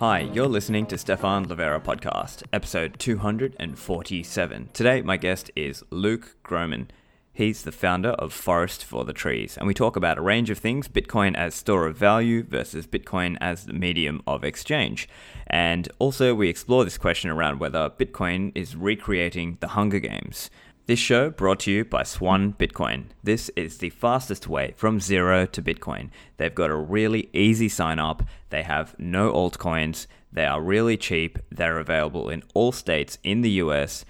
Hi, you're listening to Stefan Lavera Podcast, episode 247. Today, my guest is Luke Groman. He's the founder of Forest for the Trees, and we talk about a range of things, Bitcoin as store of value versus Bitcoin as the medium of exchange. And also, we explore this question around whether Bitcoin is recreating the Hunger Games. This show brought to you by Swan Bitcoin. This is the fastest way from zero to Bitcoin. They've got a really easy sign up. They have no altcoins. They are really cheap. They're available in all states in the US.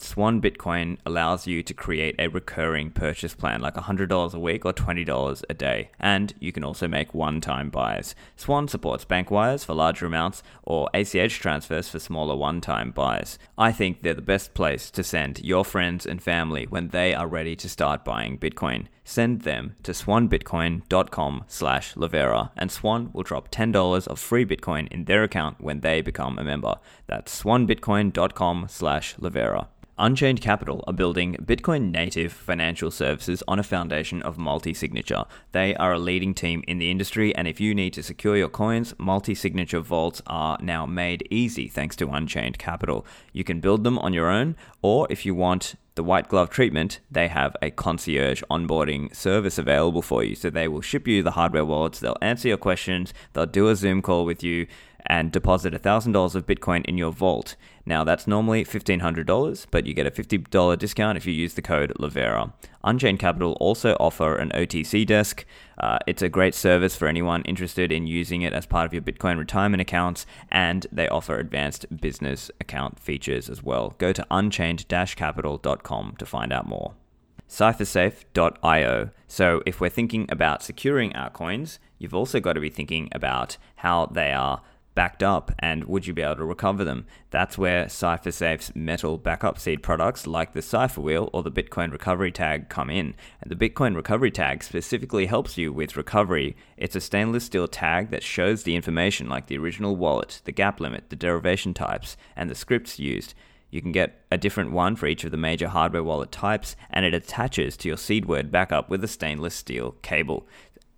Swan Bitcoin allows you to create a recurring purchase plan, like $100 a week or $20 a day. And you can also make one-time buys. Swan supports bank wires for larger amounts or ACH transfers for smaller one-time buys. I think they're the best place to send your friends and family when they are ready to start buying Bitcoin. Send them to swanbitcoin.com/Lavera, and Swan will drop $10 of free Bitcoin in their account when they become a member. That's swanbitcoin.com/Lavera. Unchained Capital are building Bitcoin-native financial services on a foundation of multi-signature. They are a leading team in the industry, and if you need to secure your coins, multi-signature vaults are now made easy thanks to Unchained Capital. You can build them on your own, or if you want the white glove treatment, they have a concierge onboarding service available for you. So they will ship you the hardware wallets, they'll answer your questions, they'll do a Zoom call with you, and deposit $1,000 of Bitcoin in your vault. Now that's normally $1,500, but you get a $50 discount if you use the code Lavera. Unchained Capital also offer an OTC desk. It's a great service for anyone interested in using it as part of your Bitcoin retirement accounts, and they offer advanced business account features as well. Go to unchained-capital.com to find out more. CypherSafe.io. So if we're thinking about securing our coins, you've also got to be thinking about how they are backed up and would you be able to recover them. That's where CypherSafe's metal backup seed products like the CypherWheel or the Bitcoin Recovery Tag come in. And the Bitcoin Recovery Tag specifically helps you with recovery. It's a stainless steel tag that shows the information like the original wallet, the gap limit, the derivation types, and the scripts used. You can get a different one for each of the major hardware wallet types, and it attaches to your seed word backup with a stainless steel cable.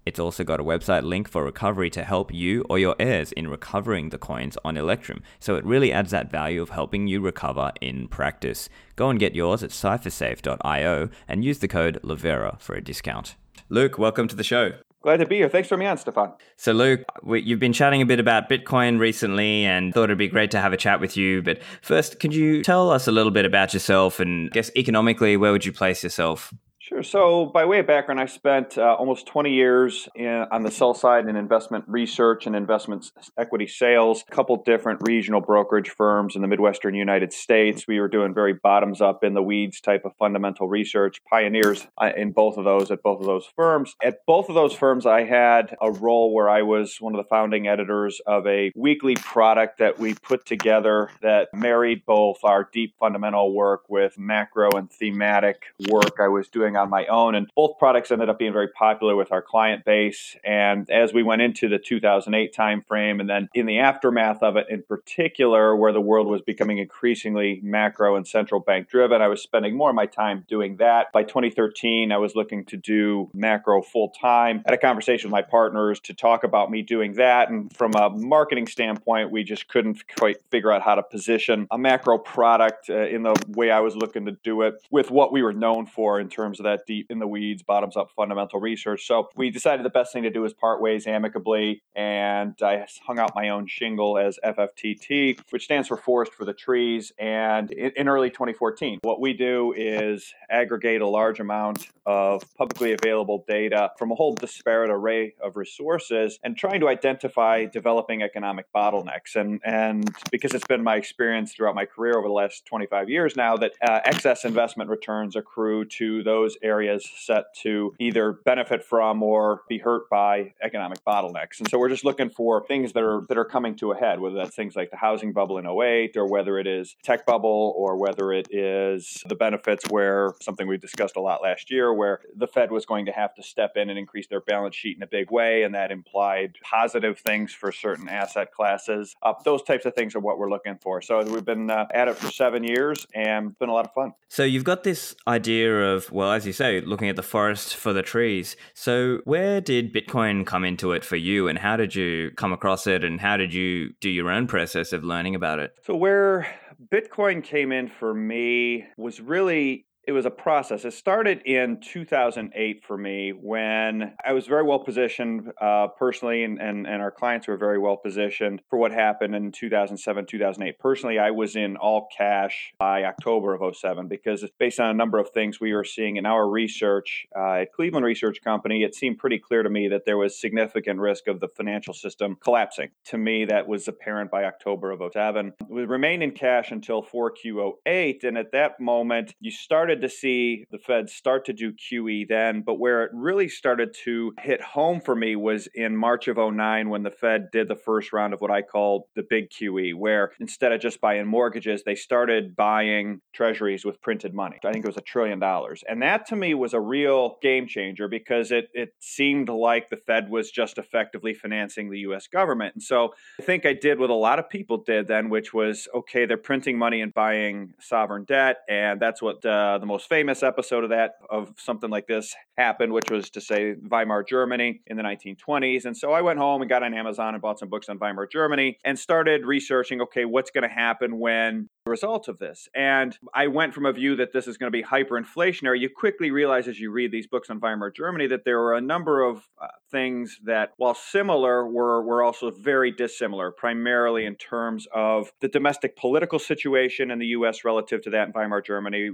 It's also got a website link for recovery to help you or your heirs in recovering the coins on Electrum. So it really adds that value of helping you recover in practice. Go and get yours at cyphersafe.io and use the code Lavera for a discount. Luke, welcome to the show. Glad to be here. Thanks for having me on, Stefan. So Luke, you've been chatting a bit about Bitcoin recently and thought it'd be great to have a chat with you. But first, could you tell us a little bit about yourself and I guess economically, where would you place yourself? Sure. So by way of background, I spent almost 20 years on the sell side in investment research and investment equity sales, a couple different regional brokerage firms in the Midwestern United States. We were doing very bottoms up in the weeds type of fundamental research, pioneers in both of those at both of those firms. At both of those firms, I had a role where I was one of the founding editors of a weekly product that we put together that married both our deep fundamental work with macro and thematic work I was doing on my own. And both products ended up being very popular with our client base. And as we went into the 2008 timeframe, and then in the aftermath of it in particular, where the world was becoming increasingly macro and central bank driven, I was spending more of my time doing that. By 2013, I was looking to do macro full time. I had a conversation with my partners to talk about me doing that. And from a marketing standpoint, we just couldn't quite figure out how to position a macro product in the way I was looking to do it with what we were known for in terms of that deep in the weeds, bottoms up fundamental research. So we decided the best thing to do is part ways amicably. And I hung out my own shingle as FFTT, which stands for Forest for the Trees. And in early 2014, what we do is aggregate a large amount of publicly available data from a whole disparate array of resources and trying to identify developing economic bottlenecks. And because it's been my experience throughout my career over the last 25 years now that excess investment returns accrue to those areas set to either benefit from or be hurt by economic bottlenecks. And so we're just looking for things that are coming to a head, whether that's things like the housing bubble in 2008 or whether it is tech bubble or whether it is the benefits where something we discussed a lot last year, where the Fed was going to have to step in and increase their balance sheet in a big way. And that implied positive things for certain asset classes. Those types of things are what we're looking for. So we've been at it for 7 years and it's been a lot of fun. So you've got this idea of, well, as you say, looking at the forest for the trees. So where did Bitcoin come into it for you, and how did you come across it, and how did you do your own process of learning about it? So where Bitcoin came in for me was really, it was a process. It started in 2008 for me, when I was very well positioned personally, and our clients were very well positioned for what happened in 2007, 2008. Personally, I was in all cash by October of 2007, because based on a number of things we were seeing in our research at Cleveland Research Company, it seemed pretty clear to me that there was significant risk of the financial system collapsing. To me, that was apparent by October of 2007. We remained in cash until 4Q08, and at that moment, you started to see the Fed start to do QE then, but where it really started to hit home for me was in March of 2009, when the Fed did the first round of what I called the big QE, where instead of just buying mortgages, they started buying treasuries with printed money. I think it was $1 trillion. And that to me was a real game changer, because it seemed like the Fed was just effectively financing the US government. And so I think I did what a lot of people did then, which was, okay, they're printing money and buying sovereign debt. And that's what the most famous episode of that, of something like this happened, which was to say Weimar Germany in the 1920s. And so I went home and got on Amazon and bought some books on Weimar Germany and started researching, okay, what's going to happen when the result of this? And I went from a view that this is going to be hyperinflationary. You quickly realize as you read these books on Weimar Germany that there were a number of things that, while similar, were also very dissimilar, primarily in terms of the domestic political situation in the U.S. relative to that in Weimar Germany.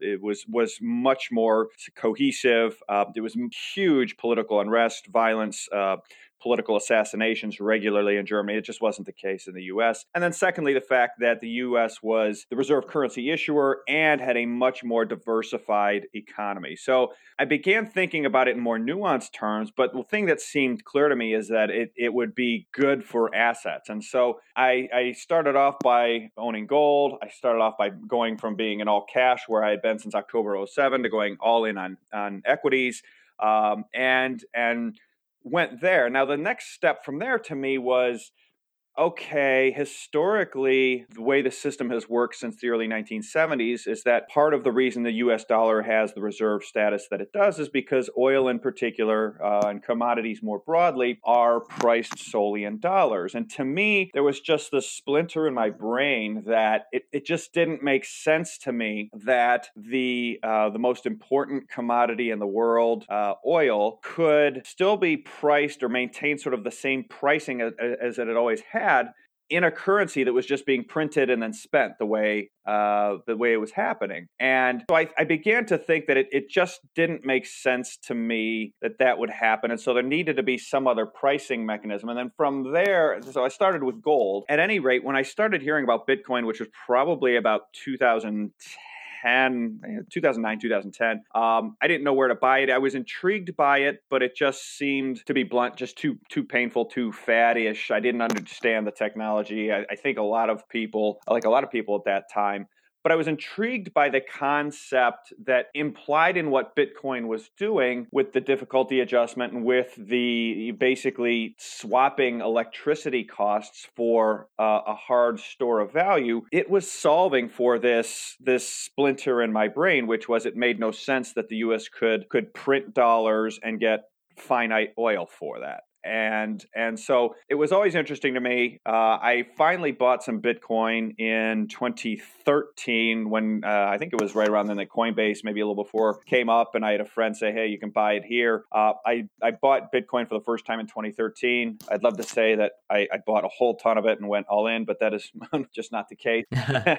It was much more cohesive. There was huge political unrest, violence, political assassinations regularly in Germany. It just wasn't the case in the U.S. And then secondly, the fact that the U.S. was the reserve currency issuer and had a much more diversified economy. So I began thinking about it in more nuanced terms, but the thing that seemed clear to me is that it would be good for assets. And so I started off by owning gold. I started off by going from being in all cash, where I had been since October 2007, to going all in on equities, and went there. Now, the next step from there to me was, okay, historically, the way the system has worked since the early 1970s is that part of the reason the U.S. dollar has the reserve status that it does is because oil in particular, and commodities more broadly, are priced solely in dollars. And to me, there was just this splinter in my brain that it just didn't make sense to me that the most important commodity in the world, oil, could still be priced or maintain sort of the same pricing as it had always had in a currency that was just being printed and then spent the way it was happening. And so I began to think that it just didn't make sense to me that would happen. And so there needed to be some other pricing mechanism. And then from there, so I started with gold. At any rate, when I started hearing about Bitcoin, which was probably about 2009, 2010. I didn't know where to buy it. I was intrigued by it, but it just seemed, to be blunt, just too painful, too faddish. I didn't understand the technology. I think a lot of people at that time, but I was intrigued by the concept that implied in what Bitcoin was doing with the difficulty adjustment and with the basically swapping electricity costs for a hard store of value. It was solving for this splinter in my brain, which was it made no sense that the U.S. could print dollars and get finite oil for that. And so it was always interesting to me. I finally bought some Bitcoin in 2013 when I think it was right around then that Coinbase, maybe a little before, came up, and I had a friend say, hey, you can buy it here. I bought Bitcoin for the first time in 2013. I'd love to say that I bought a whole ton of it and went all in, but that is just not the case. I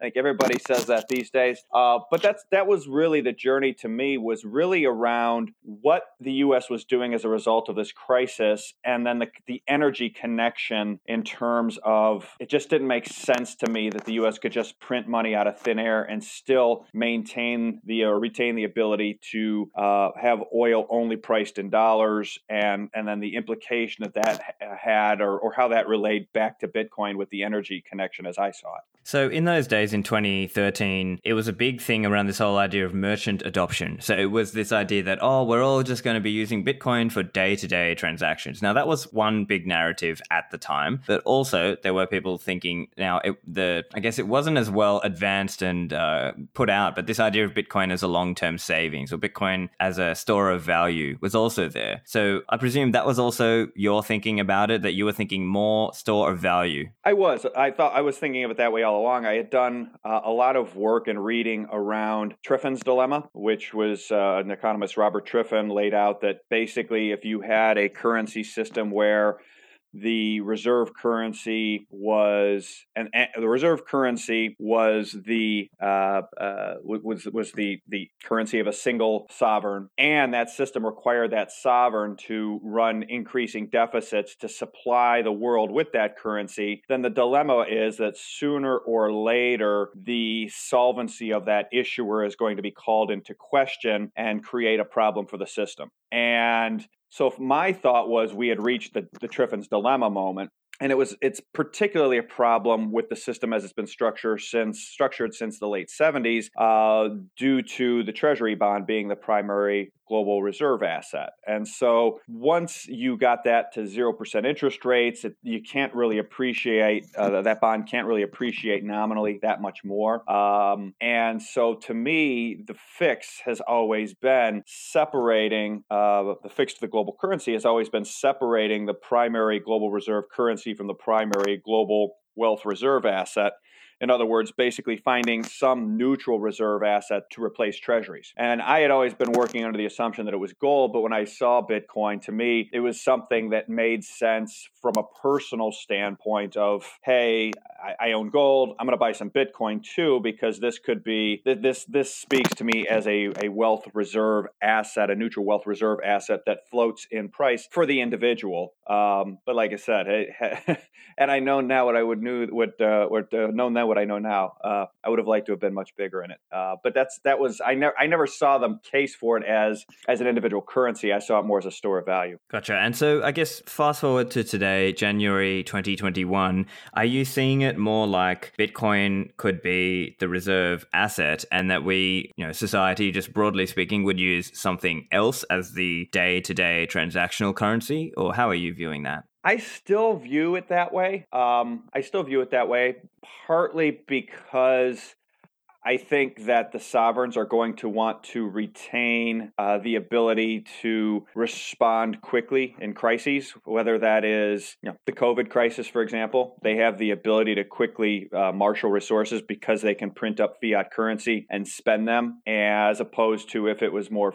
think everybody says that these days. But that was really the journey to me, was really around what the U.S. was doing as a result of this crisis, and then the energy connection in terms of it just didn't make sense to me that the U.S. could just print money out of thin air and still maintain retain the ability to have oil only priced in dollars, and then the implication that had, or how that relayed back to Bitcoin with the energy connection as I saw it. So in those days in 2013, it was a big thing around this whole idea of merchant adoption. So it was this idea that, oh, we're all just going to be using Bitcoin for day-to-day transactions. transactions. Now, that was one big narrative at the time, but also there were people thinking, now, I guess it wasn't as well advanced and put out, but this idea of Bitcoin as a long-term savings or Bitcoin as a store of value was also there. So I presume that was also your thinking about it, that you were thinking more store of value. I was thinking of it that way all along. I had done a lot of work and reading around Triffin's dilemma, which was an economist, Robert Triffin, laid out that basically if you had a currency system where the reserve currency was, the currency of a single sovereign, and that system required that sovereign to run increasing deficits to supply the world with that currency. Then the dilemma is that sooner or later, the solvency of that issuer is going to be called into question and create a problem for the system. And so if my thought was we had reached the Triffin's dilemma moment, and it's particularly a problem with the system as it's been structured since the late 70s due to the treasury bond being the primary global reserve asset. And so once you got that to 0% interest rates, you can't really appreciate, that bond can't really appreciate nominally that much more. And so to me, the fix has always been separating, the fix to the global currency has always been separating the primary global reserve currency from the primary global wealth reserve asset. In other words, basically finding some neutral reserve asset to replace treasuries. And I had always been working under the assumption that it was gold, but when I saw Bitcoin, to me, it was something that made sense from a personal standpoint of, hey, I own gold, I'm going to buy some Bitcoin too, because this could be, this speaks to me as a wealth reserve asset, a neutral wealth reserve asset that floats in price for the individual. But like I said, and I know now what I would knew, what I know now. I would have liked to have been much bigger in it. But I never saw the case for it as an individual currency. I saw it more as a store of value. Gotcha. And so I guess fast forward to today, January 2021, are you seeing it more like Bitcoin could be the reserve asset and that we, society, just broadly speaking, would use something else as the day-to-day transactional currency? Or how are you viewing that? I still view it that way. Partly because I think that the sovereigns are going to want to retain the ability to respond quickly in crises, whether that is the COVID crisis, for example. They have the ability to quickly marshal resources because they can print up fiat currency and spend them, as opposed to if it was more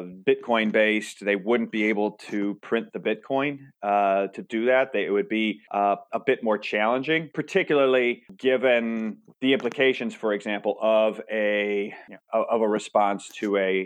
Bitcoin-based, they wouldn't be able to print the Bitcoin to do that. It would be a bit more challenging, particularly given the implications, for example, of a response to a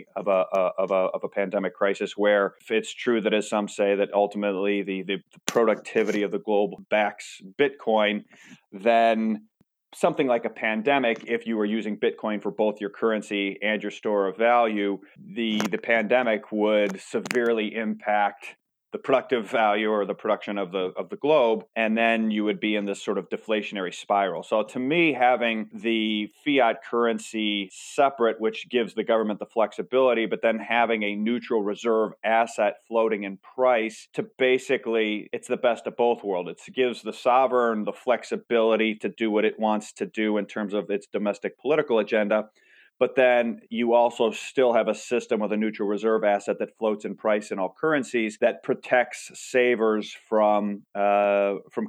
pandemic crisis, where if it's true that, as some say, that ultimately the productivity of the globe backs Bitcoin, then something like a pandemic, if you were using Bitcoin for both your currency and your store of value, the pandemic would severely impact the productive value or the production of the globe, and then you would be in this sort of deflationary spiral. So to me, having the fiat currency separate, which gives the government the flexibility, but then having a neutral reserve asset floating in price to basically, it's the best of both worlds. It gives the sovereign the flexibility to do what it wants to do in terms of its domestic political agenda, but then you also still have a system with a neutral reserve asset that floats in price in all currencies that protects savers from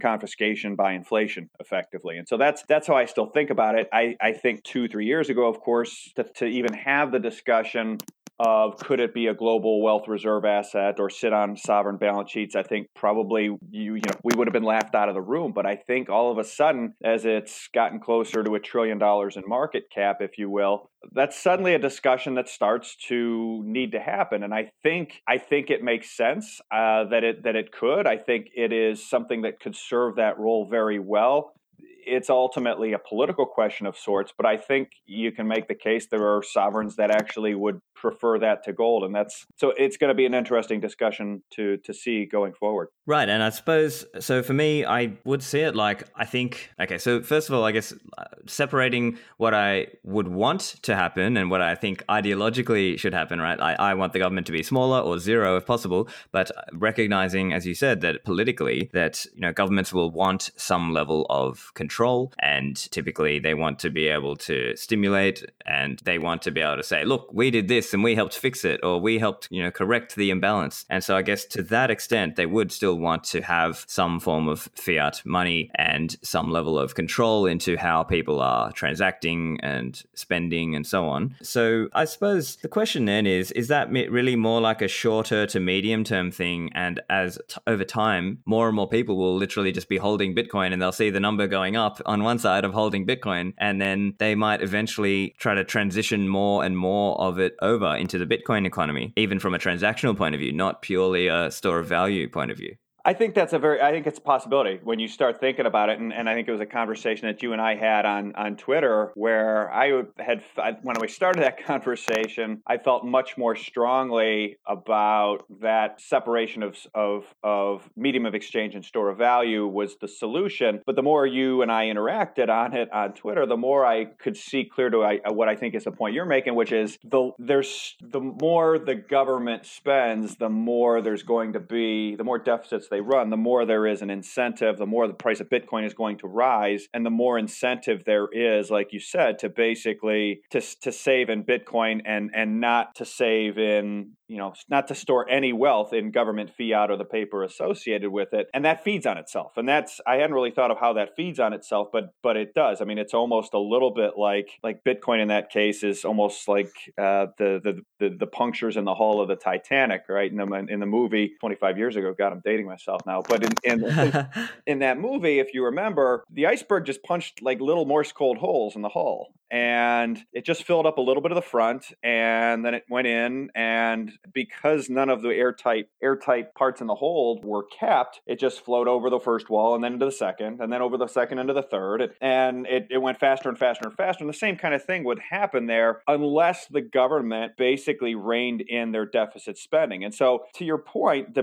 confiscation by inflation, effectively. And so that's how I still think about it. I think 2-3 years ago, of course, to even have the discussion of could it be a global wealth reserve asset or sit on sovereign balance sheets, I think probably we would have been laughed out of the room. But I think all of a sudden, as it's gotten closer to $1 trillion in market cap, if you will, that's suddenly a discussion that starts to need to happen. And I think it makes sense that it could. I think it is something that could serve that role very well. it's ultimately a political question of sorts, but I think you can make the case there are sovereigns that actually would prefer that to gold. And that's, so it's going to be an interesting discussion to see going forward. Right. And I suppose, so for me, I would see it like, I think, okay, so first of all, I guess separating what I would want to happen and what I think ideologically should happen, right? I want the government to be smaller or zero if possible, but recognizing, as you said, that politically that, you know, governments will want some level of control, and typically they want to be able to stimulate, and they want to be able to say, look, we did this and we helped fix it, or we helped, you know, correct the imbalance. And so I guess to that extent, they would still want to have some form of fiat money and some level of control into how people are transacting and spending and so on. So I suppose the question then is that really more like a shorter to medium term thing? And as over time, more and more people will literally just be holding Bitcoin, and they'll see the number going up on one side of holding Bitcoin, and then they might eventually try to transition more and more of it over into the Bitcoin economy, even from a transactional point of view, not purely a store of value point of view. I think it's a possibility when you start thinking about it. And I think it was a conversation that you and I had on Twitter where when we started that conversation, I felt much more strongly about that separation of medium of exchange and store of value was the solution. But the more you and I interacted on it on Twitter, the more I could see clear to what I think is the point you're making, which is the more the government spends, the more there's going to be, the more deficits they run, the more there is an incentive, the more the price of Bitcoin is going to rise, and the more incentive there is, like you said, to basically to save in Bitcoin and not to save in, you know, not to store any wealth in government fiat or the paper associated with it. And that feeds on itself. And that's, I hadn't really thought of how that feeds on itself, but it does. I mean, it's almost a little bit like Bitcoin in that case is almost like the punctures in the hull of the Titanic, right? In the movie 25 years ago, God, I'm dating myself now. But in that movie, if you remember, the iceberg just punched like little Morse code holes in the hull. And it just filled up a little bit of the front, and then it went in. And because none of the airtight parts in the hold were kept, it just flowed over the first wall and then into the second, and then over the second into the third. And it went faster and faster and faster. And the same kind of thing would happen there unless the government basically reined in their deficit spending. And so to your point,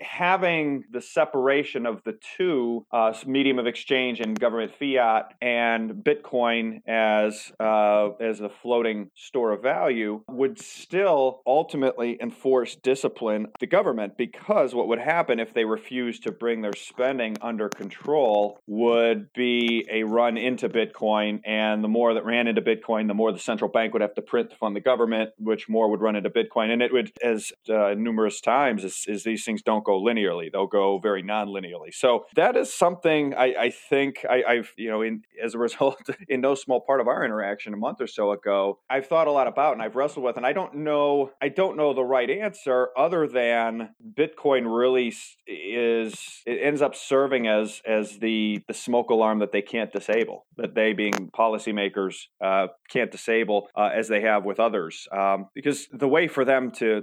having the separation of the two, medium of exchange and government fiat, and Bitcoin as a floating store of value, would still ultimately enforce discipline the government, because what would happen if they refused to bring their spending under control would be a run into Bitcoin, and the more that ran into Bitcoin, the more the central bank would have to print to fund the government, which more would run into Bitcoin. And it would, as numerous times, is these things don't go linearly, they'll go very non-linearly. So that is something I think I've, you know, as a result, in no small part of our interaction a month or so ago, I've thought a lot about and I've wrestled with, and I don't know the right answer other than Bitcoin really ends up serving as the smoke alarm that they can't disable, that they being policymakers can't disable as they have with others, because the way for them to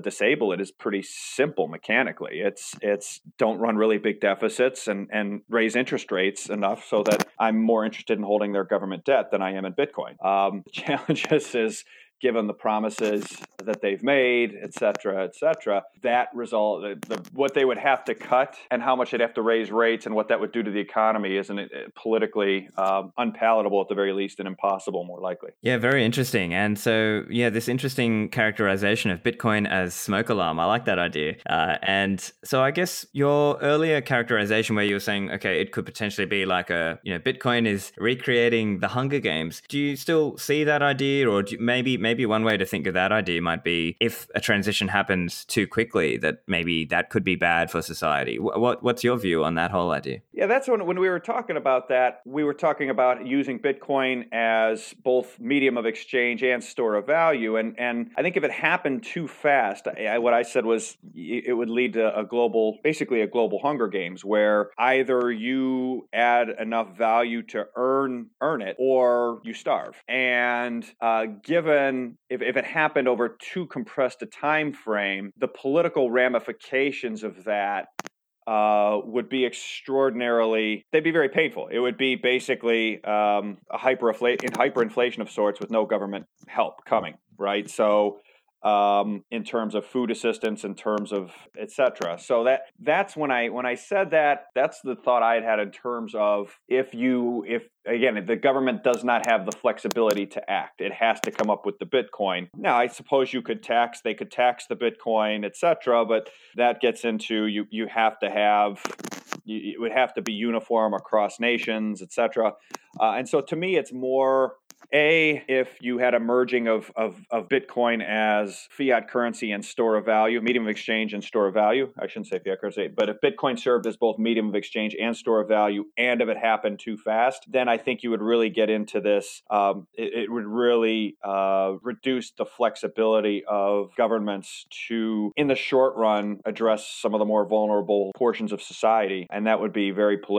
disable it is pretty simple mechanically. It's don't run really big deficits and raise interest rates enough so that I'm more interested in holding their government debt than I am in Bitcoin. The challenges is, given the promises that they've made, et cetera, that result, what they would have to cut and how much they'd have to raise rates and what that would do to the economy is politically unpalatable at the very least, and impossible more likely. Yeah, very interesting. And so, yeah, this interesting characterization of Bitcoin as smoke alarm. I like that idea. And so I guess your earlier characterization where you were saying, okay, it could potentially be like Bitcoin is recreating the Hunger Games. Do you still see that idea, or maybe one way to think of that idea might be if a transition happens too quickly, that maybe that could be bad for society. What's your view on that whole idea? Yeah, that's when we were talking about that, we were talking about using Bitcoin as both medium of exchange and store of value. And I think if it happened too fast, what I said was it would lead to a global Hunger Games, where either you add enough value to earn it, or you starve. And given if it happened over too compressed a time frame, the political ramifications of that would be extraordinarily, they'd be very painful. It would be basically a hyperinflation of sorts with no government help coming, right? So in terms of food assistance, in terms of et cetera. So that's when I said that, that's the thought I had in terms of if the government does not have the flexibility to act, it has to come up with the Bitcoin. Now, I suppose they could tax the Bitcoin, et cetera, but that gets into, it would have to be uniform across nations, et cetera. And so to me, it's more, A, if you had a merging of Bitcoin as fiat currency and store of value, medium of exchange and store of value, I shouldn't say fiat currency, but if Bitcoin served as both medium of exchange and store of value, and if it happened too fast, then I think you would really get into this. It would really reduce the flexibility of governments to, in the short run, address some of the more vulnerable portions of society. And that would be it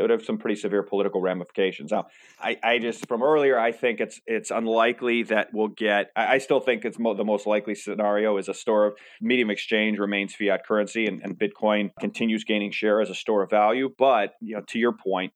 would have some pretty severe political ramifications. Now, I think it's unlikely that we'll get. I still think it's the most likely scenario is a store of medium exchange remains fiat currency, and Bitcoin continues gaining share as a store of value. But to your point,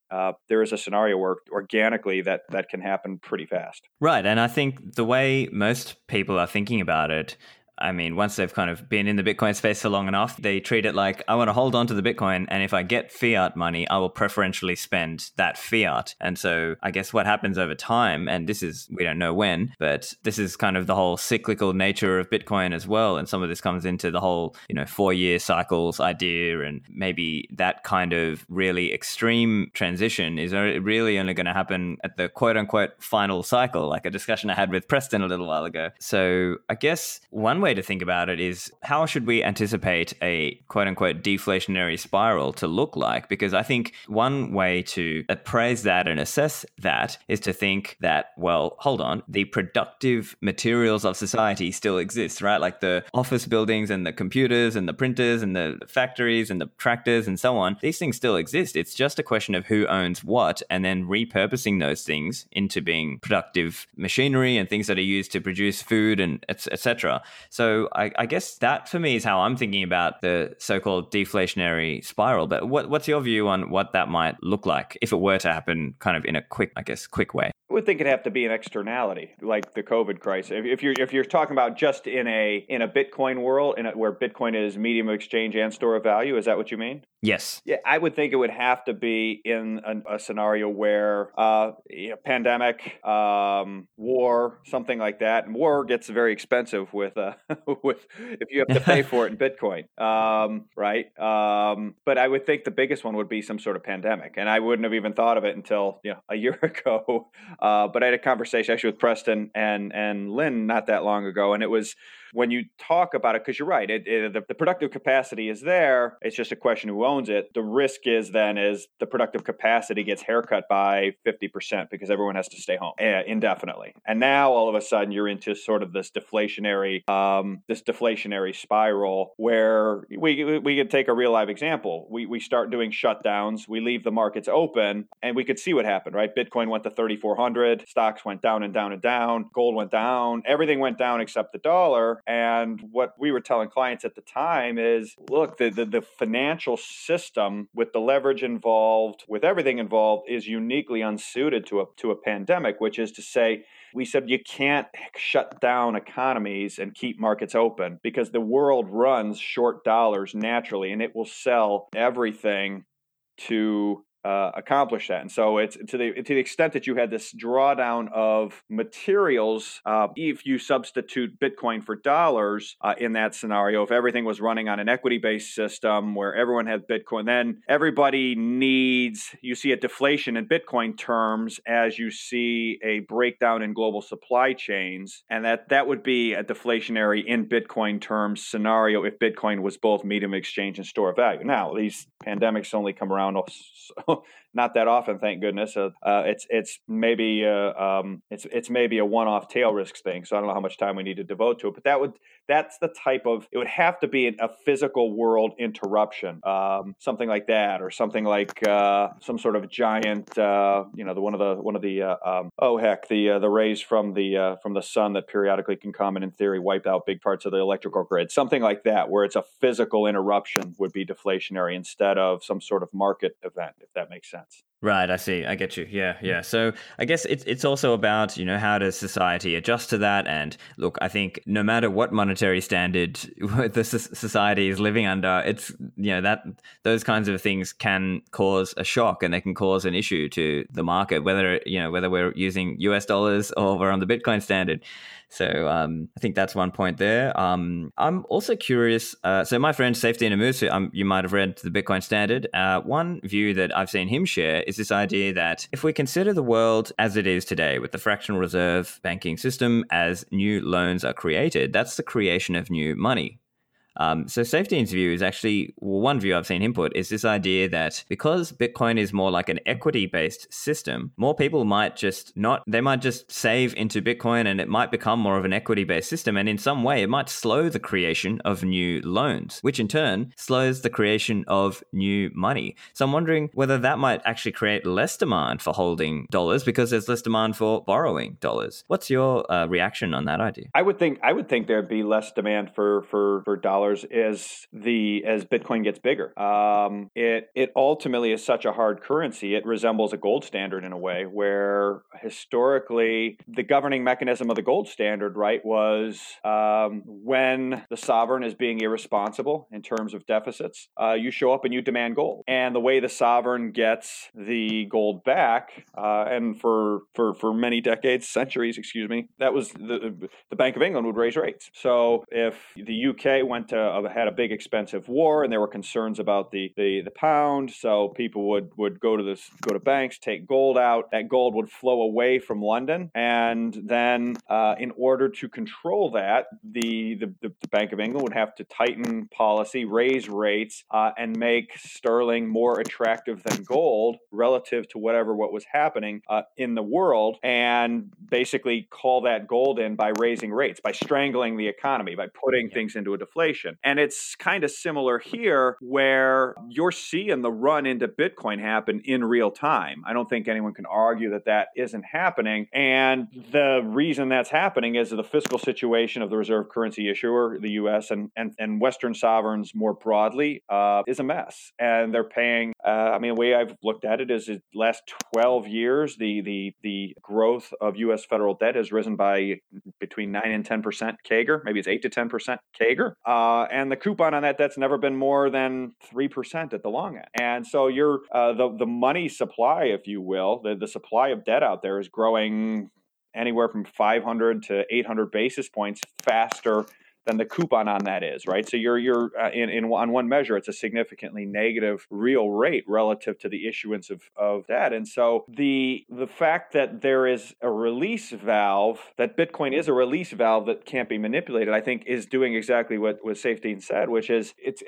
there is a scenario where organically that can happen pretty fast. Right, and I think the way most people are thinking about it, I mean, once they've kind of been in the Bitcoin space for long enough, they treat it like, I want to hold on to the Bitcoin, and if I get fiat money, I will preferentially spend that fiat. And so I guess what happens over time, and we don't know when, but this is kind of the whole cyclical nature of Bitcoin as well. And some of this comes into the whole, 4-year cycles idea, and maybe that kind of really extreme transition is really only going to happen at the quote unquote final cycle, like a discussion I had with Preston a little while ago. So I guess one way to think about it is, how should we anticipate a quote-unquote deflationary spiral to look like? Because I think one way to appraise that and assess that is to think that, well, hold on, the productive materials of society still exist, right? Like the office buildings and the computers and the printers and the factories and the tractors and so on. These things still exist. It's just a question of who owns what, and then repurposing those things into being productive machinery and things that are used to produce food and etc. So I guess that for me is how I'm thinking about the so-called deflationary spiral. But what's your view on what that might look like if it were to happen kind of in a quick way? I would think it'd have to be an externality, like the COVID crisis. If you're talking about just in a Bitcoin world, where Bitcoin is medium of exchange and store of value, is that what you mean? Yes. Yeah, I would think it would have to be in a scenario where pandemic, war, something like that. And war gets very expensive with if you have to pay for it in Bitcoin, right? But I would think the biggest one would be some sort of pandemic, and I wouldn't have even thought of it until a year ago. But I had a conversation actually with Preston and Lynn not that long ago, and it was, when you talk about it, because you're right, the productive capacity is there. It's just a question who owns it. The risk is the productive capacity gets haircut by 50% because everyone has to stay home indefinitely. And now all of a sudden you're into sort of this deflationary spiral where we could take a real live example. We start doing shutdowns, we leave the markets open, and we could see what happened, right? Bitcoin went to 3,400, stocks went down and down and down, gold went down, everything went down except the dollar. And what we were telling clients at the time is, look, the financial system, with the leverage involved, with everything involved, is uniquely unsuited to a pandemic, which is to say, we said you can't shut down economies and keep markets open because the world runs short dollars naturally, and it will sell everything to accomplish that. And so it's to the extent that you had this drawdown of materials, if you substitute Bitcoin for dollars in that scenario, if everything was running on an equity-based system where everyone had Bitcoin, then everybody needs, you see a deflation in Bitcoin terms as you see a breakdown in global supply chains. And that would be a deflationary in Bitcoin terms scenario if Bitcoin was both medium exchange and store of value. Now, these pandemics only come around not that often, thank goodness. It's maybe a one-off tail risks thing. So I don't know how much time we need to devote to it, but that's the type of, it would have to be a physical world interruption, something like that, or something like some sort of giant, the rays from the sun that periodically can come and in theory wipe out big parts of the electrical grid, something like that, where it's a physical interruption would be deflationary instead of some sort of market event, if that makes sense. Right, I see. I get you. Yeah. So I guess it's also about, you know, how does society adjust to that? And look, I think no matter what monetary standard the society is living under, it's, you know, that those kinds of things can cause a shock and they can cause an issue to the market, whether we're using US dollars or we're on the Bitcoin standard. So I think that's one point there. I'm also curious. So my friend Saifedean, you might have read The Bitcoin Standard. One view that I've seen him share is this idea that if we consider the world as it is today with the fractional reserve banking system as new loans are created, that's the creation of new money. So Saifedean's view is actually, one view I've seen him put is this idea that because Bitcoin is more like an equity-based system, more people might just save into Bitcoin and it might become more of an equity-based system. And in some way, it might slow the creation of new loans, which in turn slows the creation of new money. So I'm wondering whether that might actually create less demand for holding dollars because there's less demand for borrowing dollars. What's your reaction on that idea? I would think there'd be less demand for dollars as Bitcoin gets bigger. It ultimately is such a hard currency. It resembles a gold standard in a way where historically the governing mechanism of the gold standard, right, was when the sovereign is being irresponsible in terms of deficits, you show up and you demand gold. And the way the sovereign gets the gold back, and for many decades, centuries, excuse me, that was the Bank of England would raise rates. So if the UK had a big expensive war, and there were concerns about the pound. So people would go to banks, take gold out. That gold would flow away from London, and then in order to control that, the Bank of England would have to tighten policy, raise rates, and make sterling more attractive than gold relative to what was happening in the world, and basically call that gold in by raising rates, by strangling the economy, by putting things into a deflation. And it's kind of similar here where you're seeing the run into Bitcoin happen in real time. I don't think anyone can argue that isn't happening. And the reason that's happening is the fiscal situation of the reserve currency issuer, the US and Western sovereigns more broadly is a mess. And they're paying, the way I've looked at it is the last 12 years, the growth of US federal debt has risen by between 9 and 10% CAGR. Maybe it's 8 to 10% CAGR. And the coupon on that's never been more than 3% at the long end. And so you're the money supply, if you will, the supply of debt out there is growing anywhere from 500 to 800 basis points faster than the coupon on that is, right? So you're on one measure, it's a significantly negative real rate relative to the issuance of that. And so the fact that there is a release valve, that Bitcoin is a release valve that can't be manipulated, I think is doing exactly what was Saifedean said, which is it's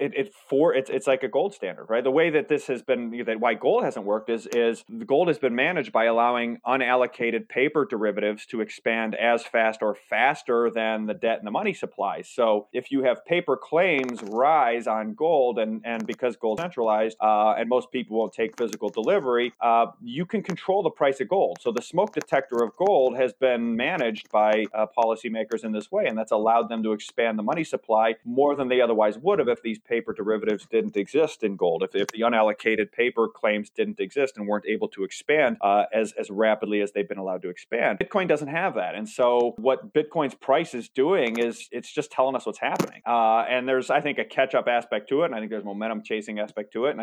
like a gold standard, right? The way that this has been, that why gold hasn't worked is the gold has been managed by allowing unallocated paper derivatives to expand as fast or faster than the debt and the money supplies. So if you have paper claims rise on gold and because gold's centralized and most people won't take physical delivery, you can control the price of gold. So the smoke detector of gold has been managed by policymakers in this way, and that's allowed them to expand the money supply more than they otherwise would have if these paper derivatives didn't exist in gold, if the unallocated paper claims didn't exist and weren't able to expand as rapidly as they've been allowed to expand. Bitcoin doesn't have that. And so what Bitcoin's price is doing is it's just telling us what's happening, and there's, I think, a catch-up aspect to it, and I think there's momentum chasing aspect to it,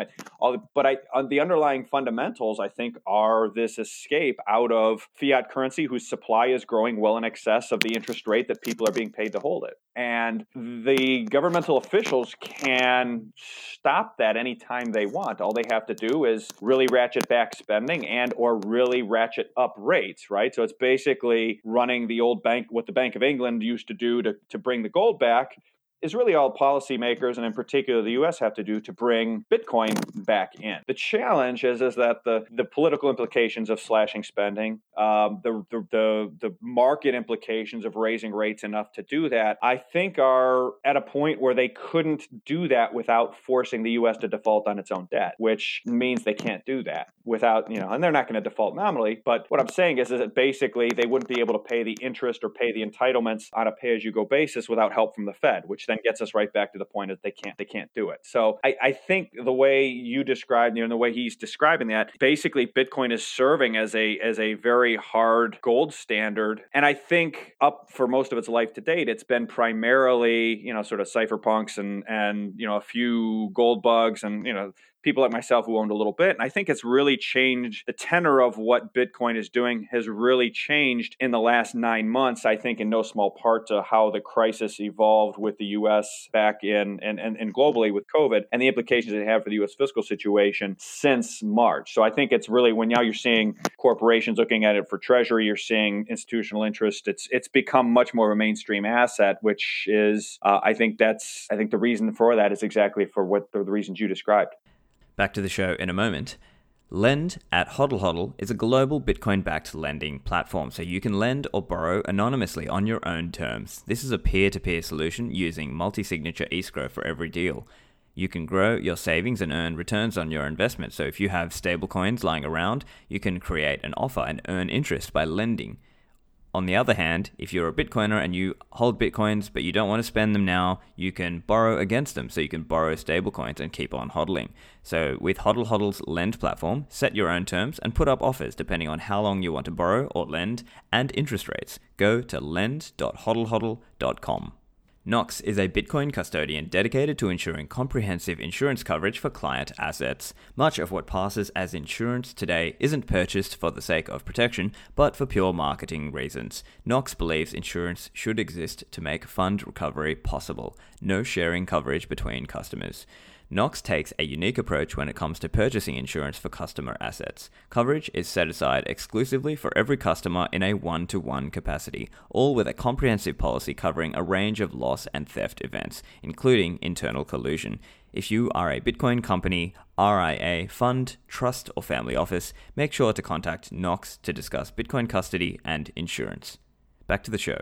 but the underlying fundamentals, I think, are this escape out of fiat currency, whose supply is growing well in excess of the interest rate that people are being paid to hold it, and the governmental officials can stop that anytime they want. All they have to do is really ratchet back spending or really ratchet up rates, right? So it's basically running the old bank, what the Bank of England used to do to bring the gold back, is really all policymakers, and in particular the U.S., have to do to bring Bitcoin back in. The challenge is that the political implications of slashing spending, the market implications of raising rates enough to do that, I think are at a point where they couldn't do that without forcing the U.S. to default on its own debt, which means they can't do that without, and they're not going to default nominally. But what I'm saying is that basically they wouldn't be able to pay the interest or pay the entitlements on a pay-as-you-go basis without help from the Fed, which then gets us right back to the point that they can't do it. So I think the way you described, the way he's describing that, basically Bitcoin is serving as a very hard gold standard. And I think up for most of its life to date, it's been primarily, sort of cypherpunks and a few gold bugs and, people like myself who owned a little bit. And I think it's really changed. The tenor of what Bitcoin is doing has really changed in the last 9 months, I think in no small part to how the crisis evolved with the U.S. back in and globally with COVID and the implications it had for the U.S. fiscal situation since March. So I think it's really when now you're seeing corporations looking at it for treasury, you're seeing institutional interest. It's become much more of a mainstream asset, which is, I think the reason for that is exactly for what the reasons you described. Back to the show in a moment. Lend at HodlHodl is a global Bitcoin-backed lending platform, so you can lend or borrow anonymously on your own terms. This is a peer-to-peer solution using multi-signature escrow for every deal. You can grow your savings and earn returns on your investment, so if you have stablecoins lying around, you can create an offer and earn interest by lending. On the other hand, if you're a Bitcoiner and you hold Bitcoins but you don't want to spend them now, you can borrow against them. So you can borrow stablecoins and keep on hodling. So with HodlHodl's Lend platform, set your own terms and put up offers depending on how long you want to borrow or lend and interest rates. Go to lend.hodlhodl.com. Knox is a Bitcoin custodian dedicated to ensuring comprehensive insurance coverage for client assets. Much of what passes as insurance today isn't purchased for the sake of protection, but for pure marketing reasons. Knox believes insurance should exist to make fund recovery possible. No sharing coverage between customers. Knox takes a unique approach when it comes to purchasing insurance for customer assets. Coverage is set aside exclusively for every customer in a one-to-one capacity, all with a comprehensive policy covering a range of loss and theft events, including internal collusion. If you are a Bitcoin company, RIA, fund, trust, or family office, make sure to contact Knox to discuss Bitcoin custody and insurance. Back to the show.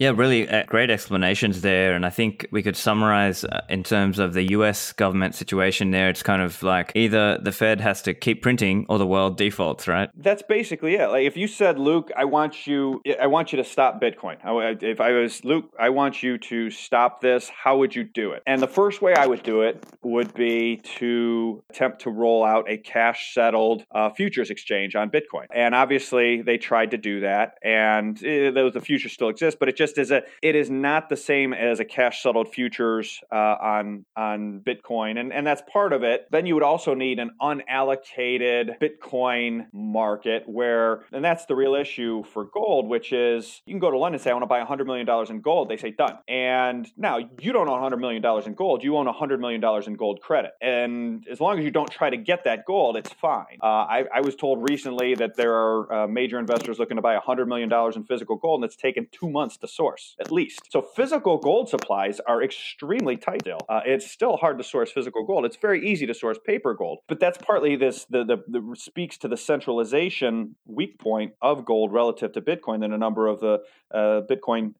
Yeah, really great explanations there. And I think we could summarize in terms of the US government situation there. It's kind of like either the Fed has to keep printing or the world defaults, right? That's basically it. Like if you said, Luke, I want you to stop Bitcoin. If I was Luke, I want you to stop this. How would you do it? And the first way I would do it would be to attempt to roll out a cash settled futures exchange on Bitcoin. And obviously they tried to do that. And the futures still exist, but it just it is not the same as a cash settled futures on Bitcoin, and that's part of it. Then you would also need an unallocated Bitcoin market where, and that's the real issue for gold, which is you can go to London and say, I want to buy $100 million in gold. They say, done. And now you don't own $100 million in gold. You own $100 million in gold credit. And as long as you don't try to get that gold, it's fine. I was told recently that there are major investors looking to buy $100 million in physical gold, and it's taken 2 months to source, at least. So physical gold supplies are extremely tight still. It's still hard to source physical gold. It's very easy to source paper gold, but that's partly this, the speaks to the centralization weak point of gold relative to Bitcoin that a number of the Bitcoin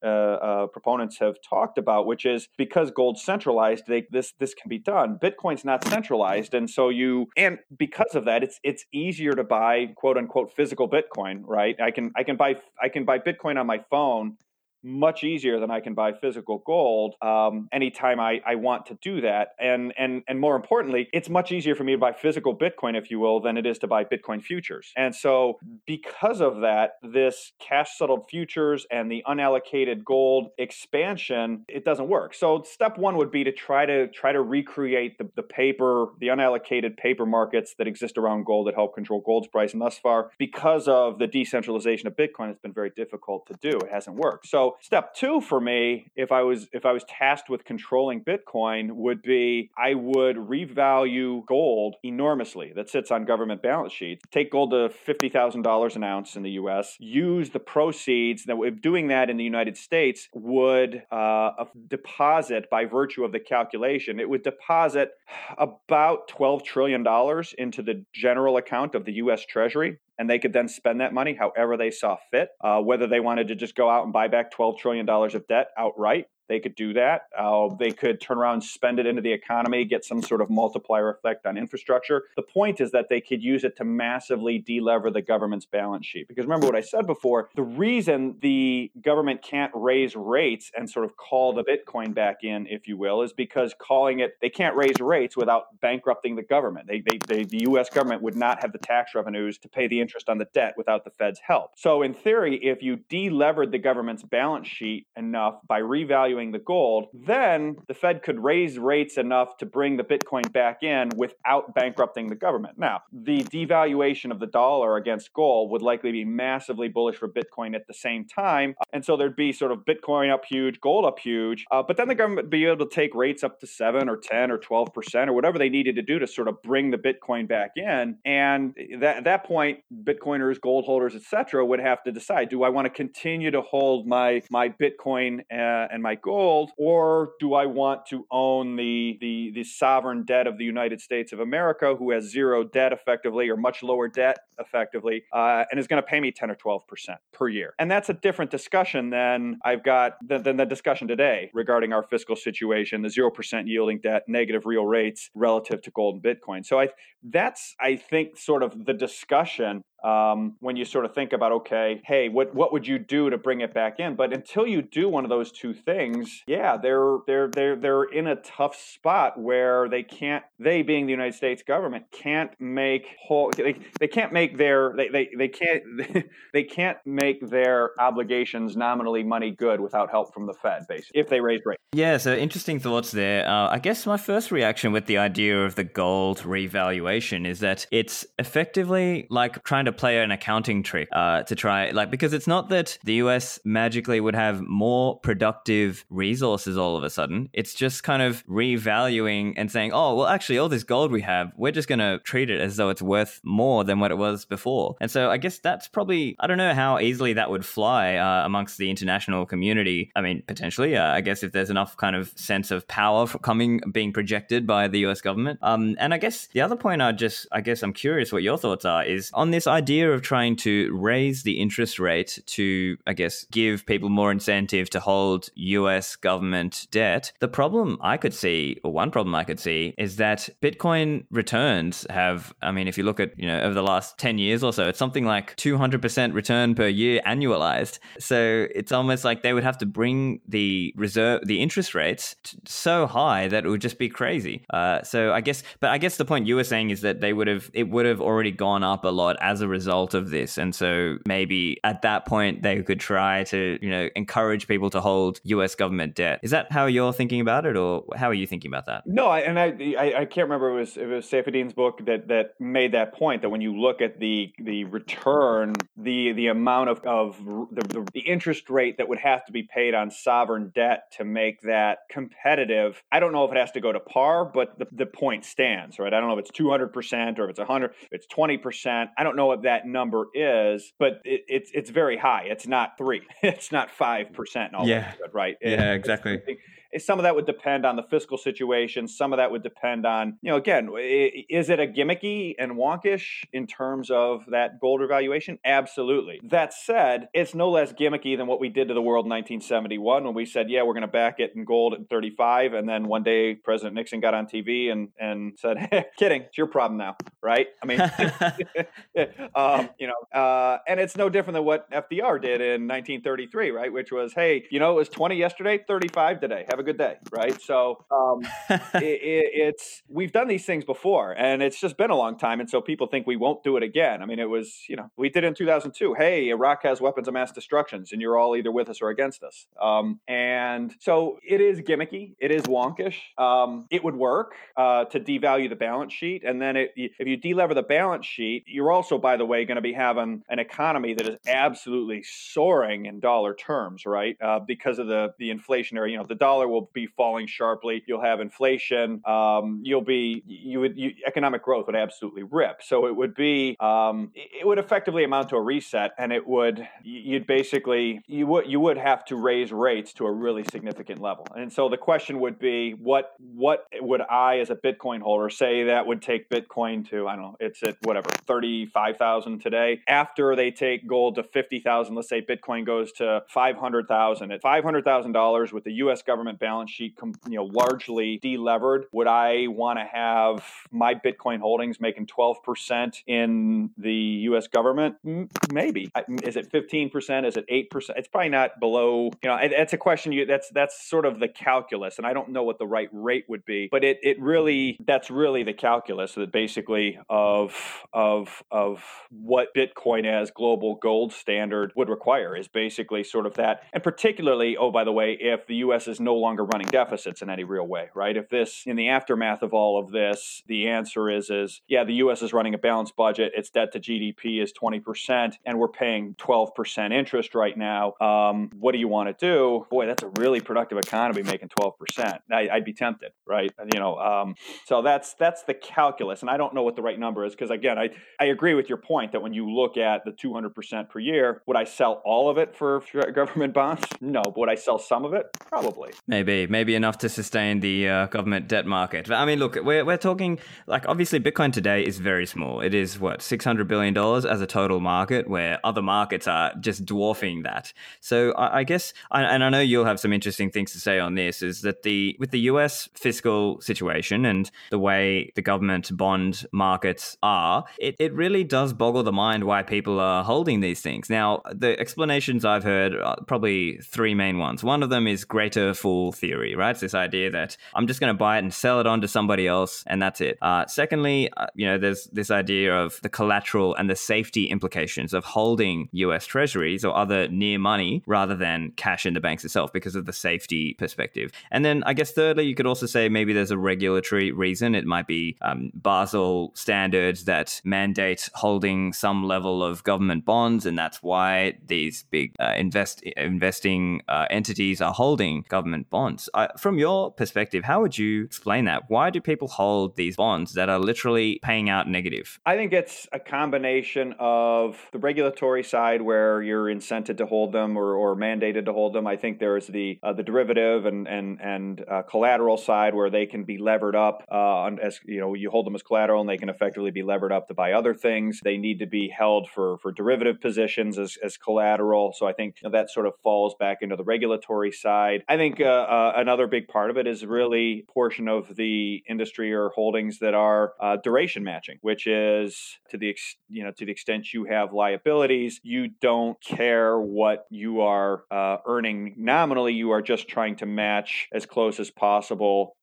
proponents have talked about, which is because gold's centralized, this can be done. Bitcoin's not centralized. And so because of that, it's easier to buy quote unquote physical Bitcoin, right? I can buy Bitcoin on my phone much easier than I can buy physical gold anytime I want to do that. And more importantly, it's much easier for me to buy physical Bitcoin, if you will, than it is to buy Bitcoin futures. And so because of that, this cash settled futures and the unallocated gold expansion, it doesn't work. So step one would be to try to recreate the unallocated paper markets that exist around gold that help control gold's price. And thus far, because of the decentralization of Bitcoin, it's been very difficult to do. It hasn't worked. So So step two for me, if I was tasked with controlling Bitcoin, would be I would revalue gold enormously that sits on government balance sheets. Take gold to $50,000 an ounce in the U.S. Use the proceeds that if doing that in the United States would deposit by virtue of the calculation. It would deposit about $12 trillion into the general account of the U.S. Treasury. And they could then spend that money however they saw fit, whether they wanted to just go out and buy back $12 trillion of debt outright. They could do that. They could turn around and spend it into the economy, get some sort of multiplier effect on infrastructure. The point is that they could use it to massively delever the government's balance sheet. Because remember what I said before, the reason the government can't raise rates and sort of call the Bitcoin back in, if you will, is because calling it, they can't raise rates without bankrupting the government. The U.S. government would not have the tax revenues to pay the interest on the debt without the Fed's help. So in theory, if you delevered the government's balance sheet enough by revaluing the gold, then the Fed could raise rates enough to bring the Bitcoin back in without bankrupting the government. Now, the devaluation of the dollar against gold would likely be massively bullish for Bitcoin at the same time. And so there'd be sort of Bitcoin up huge, gold up huge. But then the government would be able to take rates up to 7 or 10 or 12% or whatever they needed to do to sort of bring the Bitcoin back in. And at that point, Bitcoiners, gold holders, et cetera, would have to decide, do I want to continue to hold my Bitcoin and my gold, or do I want to own the sovereign debt of the United States of America, who has zero debt effectively, or much lower debt effectively, and is going to pay me 10 or 12% per year? And that's a different discussion than the discussion today regarding our fiscal situation, the 0% yielding debt, negative real rates relative to gold and Bitcoin. So I think sort of the discussion. When you sort of think about, okay, hey, what would you do to bring it back in? But until you do one of those two things, yeah, they're in a tough spot where they can't. They, being the United States government, can't make whole. They can't make their they can't make their obligations nominally money good without help from the Fed, basically, if they raise rates. Yeah, so interesting thoughts there. I guess my first reaction with the idea of the gold revaluation is that it's effectively like trying to play an accounting trick to try, like, because it's not that the US magically would have more productive resources all of a sudden. It's just kind of revaluing and saying, oh, well, actually, all this gold we have, we're just going to treat it as though it's worth more than what it was before. And so I guess that's probably, I don't know how easily that would fly amongst the international community. I mean, potentially, I guess if there's enough kind of sense of power being projected by the US government. And I guess the other point I'm curious what your thoughts are, is on this idea of trying to raise the interest rate to, I guess, give people more incentive to hold US government debt. The problem I could see, or one problem I could see, is that Bitcoin returns have, I mean, if you look at, you know, over the last 10 years or so, it's something like 200% return per year annualized. So it's almost like they would have to bring the interest rates so high that it would just be crazy. So I guess the point you were saying is that it would have already gone up a lot as a result of this. And so maybe at that point, they could try to, you know, encourage people to hold US government debt. Is that how you're thinking about it? Or how are you thinking about that? No, I can't remember. It was Saifedean's book that made that point, that when you look at the return, the amount of the interest rate that would have to be paid on sovereign debt to make that competitive. I don't know if it has to go to par, but the point stands, right? I don't know if it's 200% or if it's 100, it's 20%. I don't know what that number is, but it's very high. It's not 3%. It's not 5%. Yeah. That, right. Yeah, exactly. Some of that would depend on the fiscal situation. Some of that would depend on, you know, again, is it a gimmicky and wonkish in terms of that gold revaluation? Absolutely. That said, it's no less gimmicky than what we did to the world in 1971 when we said, yeah, we're going to back it in gold at 35. And then one day President Nixon got on TV and said, hey, kidding, it's your problem now, right? I mean, and it's no different than what FDR did in 1933, right? Which was, hey, you know, it was 20 yesterday, 35 today. Have have a good day, right? So it's we've done these things before, and it's just been a long time, and so people think we won't do it again. I mean, it was, you know, we did it in 2002. Hey, Iraq has weapons of mass destruction, and you're all either with us or against us. And so it is gimmicky. It is wonkish. It would work to devalue the balance sheet, and then if you delever the balance sheet, you're also, by the way, going to be having an economy that is absolutely soaring in dollar terms, right? Because of the inflationary, you know, the dollar will be falling sharply. You'll have inflation. Economic growth would absolutely rip. So it would be, it would effectively amount to a reset, and it would, you would have to raise rates to a really significant level. And so the question would be, what would I, as a Bitcoin holder, say that would take Bitcoin to, I don't know, it's at whatever, 35,000 today. After they take gold to 50,000, let's say Bitcoin goes to 500,000. At $500,000 with the U.S. government balance sheet, largely delevered, would I want to have my Bitcoin holdings making 12% in the U.S. government? Maybe. Is it 15%? Is it 8%? It's probably not below, that's a question that's sort of the calculus. And I don't know what the right rate would be, but that's really the calculus that basically of what Bitcoin as global gold standard would require is basically sort of that. And particularly, oh, by the way, if the U.S. is no longer running deficits in any real way, right? If this, in the aftermath of all of this, the answer is the U.S. is running a balanced budget. Its debt to GDP is 20%, and we're paying 12% interest right now. What do you want to do? Boy, that's a really productive economy making 12%. I'd be tempted, right? So that's the calculus, and I don't know what the right number is because, again, I agree with your point that when you look at the 200% per year, would I sell all of it for government bonds? No, but would I sell some of it? Probably. Maybe enough to sustain the government debt market. I mean, look, we're talking, like, obviously Bitcoin today is very small. It is what, $600 billion as a total market, where other markets are just dwarfing that. So I guess, and I know you'll have some interesting things to say on this, is that with the US fiscal situation and the way the government bond markets are, it really does boggle the mind why people are holding these things. Now, the explanations I've heard are probably three main ones. One of them is greater fool theory, right? It's this idea that I'm just going to buy it and sell it on to somebody else, and that's it. Secondly, there's this idea of the collateral and the safety implications of holding US treasuries or other near money rather than cash in the banks itself because of the safety perspective. And then I guess thirdly, you could also say maybe there's a regulatory reason. It might be Basel standards that mandate holding some level of government bonds, and that's why these big investing entities are holding government bonds. From your perspective, how would you explain that? Why do people hold these bonds that are literally paying out negative? I think it's a combination of the regulatory side where you're incented to hold them or mandated to hold them. I think there's the derivative and collateral side where they can be levered up as you hold them as collateral and they can effectively be levered up to buy other things. They need to be held for derivative positions as collateral. So I think that sort of falls back into the regulatory side. I think another big part of it is really portion of the industry or holdings that are duration matching, which is to the extent you have liabilities, you don't care what you are earning nominally. You are just trying to match as close as possible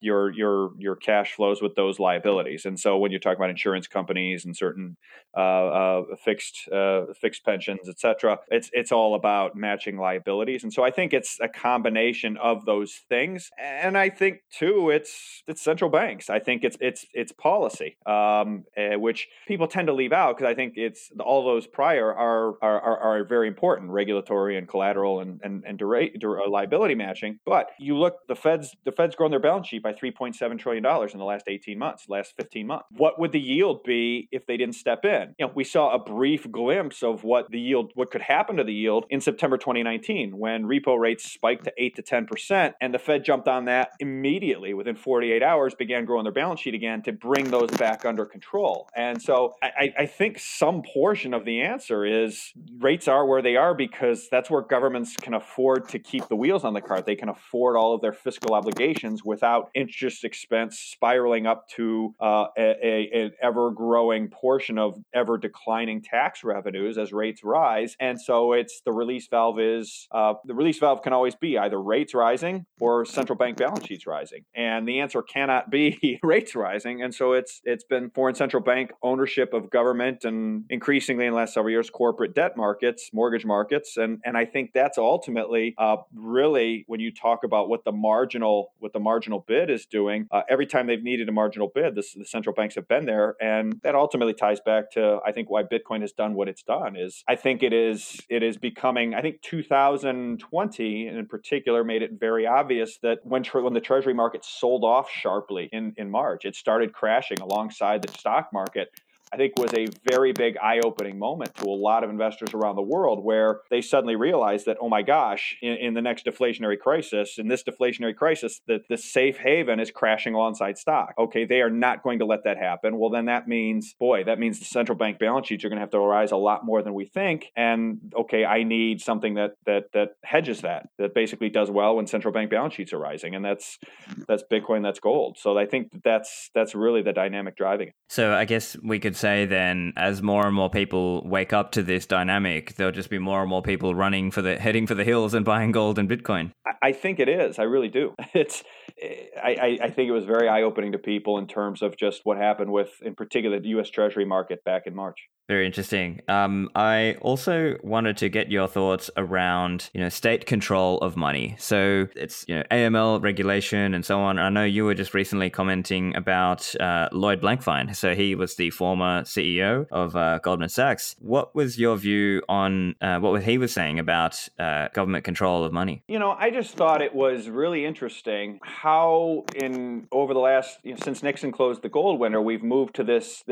your cash flows with those liabilities. And so when you're talking about insurance companies and certain fixed pensions, etc., it's all about matching liabilities. And so I think it's a combination of those things. And I think too, it's central banks. I think it's policy, which people tend to leave out because I think it's all those prior are very important, regulatory and collateral and liability matching. But you look, the Fed's grown their balance sheet by $3.7 trillion in the last 18 months, last 15 months. What would the yield be if they didn't step in? We saw a brief glimpse of what could happen to the yield in September 2019 when repo rates spiked to 8 to 10%, and the Fed jumped on that immediately within 48 hours, began growing their balance sheet again to bring those back under control. And so I think some portion of the answer is rates are where they are because that's where governments can afford to keep the wheels on the cart. They can afford all of their fiscal obligations without interest expense spiraling up to an ever-growing portion of ever-declining tax revenues as rates rise. And so the release valve can always be either rates rising rising or central bank balance sheets rising. And the answer cannot be rates rising. And so it's been foreign central bank ownership of government and increasingly in the last several years, corporate debt markets, mortgage markets. And I think that's ultimately really when you talk about what the marginal bid is doing, every time they've needed a marginal bid, the central banks have been there. And that ultimately ties back to, I think, why Bitcoin has done what it's done is I think it is becoming, I think 2020 in particular made it very obvious that when the treasury market sold off sharply in March, it started crashing alongside the stock market. I think was a very big eye-opening moment to a lot of investors around the world where they suddenly realized that, oh my gosh, in the next deflationary crisis, that the safe haven is crashing alongside stock. Okay, they are not going to let that happen. Well, then that means the central bank balance sheets are going to have to rise a lot more than we think. And okay, I need something that hedges that basically does well when central bank balance sheets are rising. And that's Bitcoin, that's gold. So I think that's really the dynamic driving it. So I guess we could say then, as more and more people wake up to this dynamic, there'll just be more and more people heading for the hills and buying gold and Bitcoin. I think it is. I really do. I think it was very eye-opening to people in terms of just what happened with, in particular, the U.S. Treasury market back in March. Very interesting. I also wanted to get your thoughts around, state control of money. So it's, AML regulation and so on. I know you were just recently commenting about Lloyd Blankfein. So he was the former CEO of Goldman Sachs. What was your view on what he was saying about government control of money? I just thought it was really interesting how over the last, since Nixon closed the gold winter, we've moved to this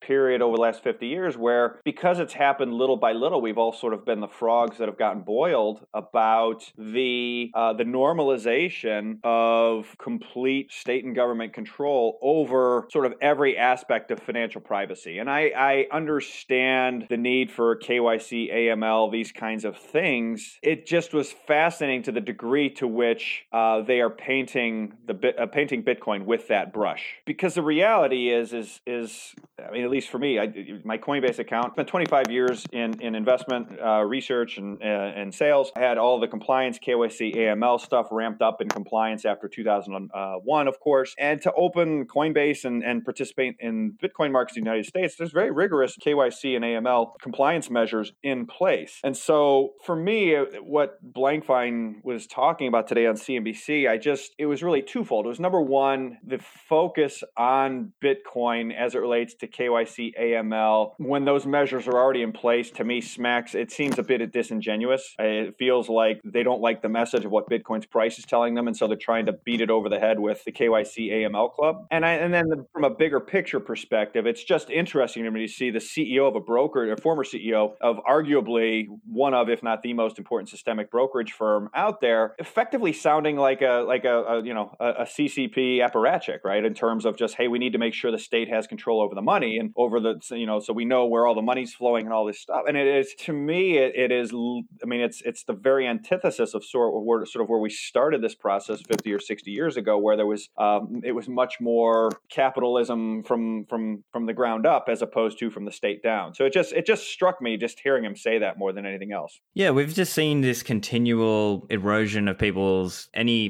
period over the last 50 years where, because it's happened little by little, we've all sort of been the frogs that have gotten boiled about the normalization of complete state and government control over sort of every aspect of financial privacy. And I understand the need for KYC, AML, these kinds of things. It just was fascinating to the degree to which they are painting Bitcoin with that brush. Because the reality is I mean, at least for me, my Coinbase account, spent 25 years in investment research and sales. I had all the compliance, KYC, AML stuff ramped up in compliance after 2001, of course. And to open Coinbase and participate in Bitcoin markets in the United States, there's very rigorous KYC and AML compliance measures in place. And so for me, what Blankfein was talking about today on CNBC, it was really twofold. It was number one, the focus on Bitcoin as it relates to KYC, AML, when those measures are already in place, to me it seems a bit disingenuous. It feels like they don't like the message of what Bitcoin's price is telling them. And so they're trying to beat it over the head with the KYC, AML club. And then from a bigger picture perspective, it's just interesting to me to see the CEO of a broker, a former CEO of arguably one of, if not the most important systemic brokerage firm out there, effectively sounding like a CCP apparatchik, right? In terms of just, hey, we need to make sure the state has control over the money and over the, so we know where all the money's flowing and all this stuff. And it's the very antithesis of sort of where we started this process 50 or 60 years ago, where there was, it was much more capitalism from the ground up as opposed to from the state down. So it just struck me just hearing him say that more than anything else. Yeah, we've just seen this continual erosion of people's any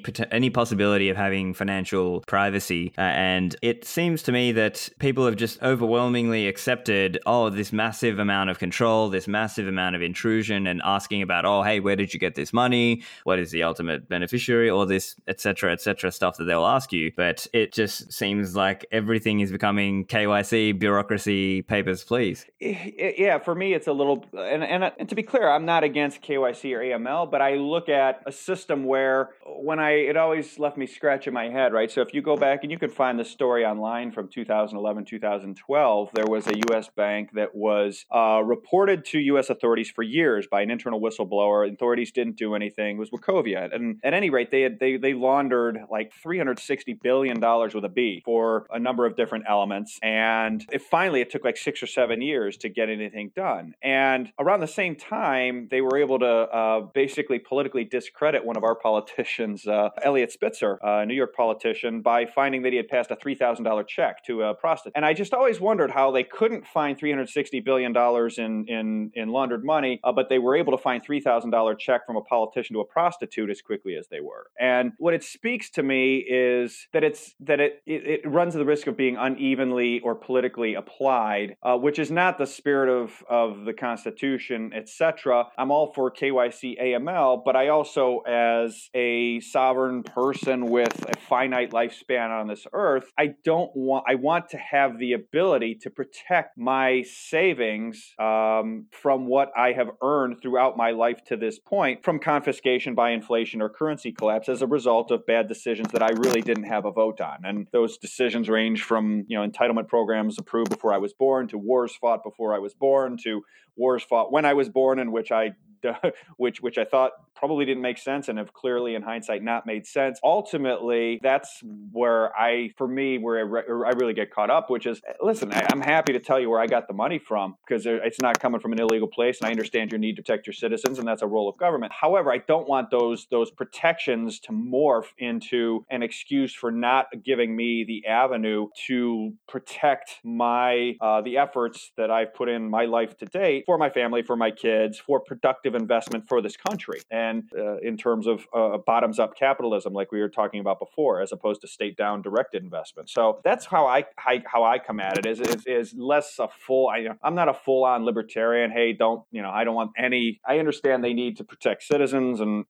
possibility of having financial privacy, and it seems to me that people have just overwhelmingly accepted this massive amount of control, this massive amount of intrusion, and asking about hey, where did you get this money? What is the ultimate beneficiary? All this et cetera stuff that they'll ask you, but it just seems like everything is becoming KYC, bureaucracy, papers, please. Yeah, for me, it's a little, and to be clear, I'm not against KYC or AML, but I look at a system where it always left me scratching my head, right? So if you go back and you can find the story online from 2011, 2012, there was a U.S. bank that was reported to U.S. authorities for years by an internal whistleblower. Authorities didn't do anything. It was Wachovia. And at any rate, they laundered like $360 billion with a B for a number of different elements. And it took like 6 or 7 years to get anything done. And around the same time, they were able to basically politically discredit one of our politicians, Eliot Spitzer, a New York politician, by finding that he had passed a $3,000 check to a prostitute. And I just always wondered how they couldn't find $360 $360 billion in laundered money, but they were able to find $3,000 check from a politician to a prostitute as quickly as they were. And what it speaks to me is that it runs the risk of being unevenly or politically applied, which is not the spirit of the Constitution, etc. I'm all for KYC AML, but I also, as a sovereign person with a finite lifespan on this earth, I want to have the ability to protect my savings from what I have earned throughout my life to this point from confiscation by inflation or currency collapse as a result of bad decisions that I really didn't have a vote on. And those decisions range from, entitlement programs approved before I was born to wars fought before I was born to wars fought when I was born in which I thought probably didn't make sense and have clearly in hindsight not made sense. Ultimately, that's where I really get caught up, which is, listen, I'm happy to tell you where I got the money from because it's not coming from an illegal place. And I understand your need to protect your citizens, and that's a role of government. However, I don't want those protections to morph into an excuse for not giving me the avenue to protect my the efforts that I've put in my life to date for my family, for my kids, for productive investment for this country. And in terms of bottoms-up capitalism, like we were talking about before, as opposed to state-down directed investment. So that's how I come at it. Is less a full. I'm not a full-on libertarian. Hey, I don't want any. I understand they need to protect citizens and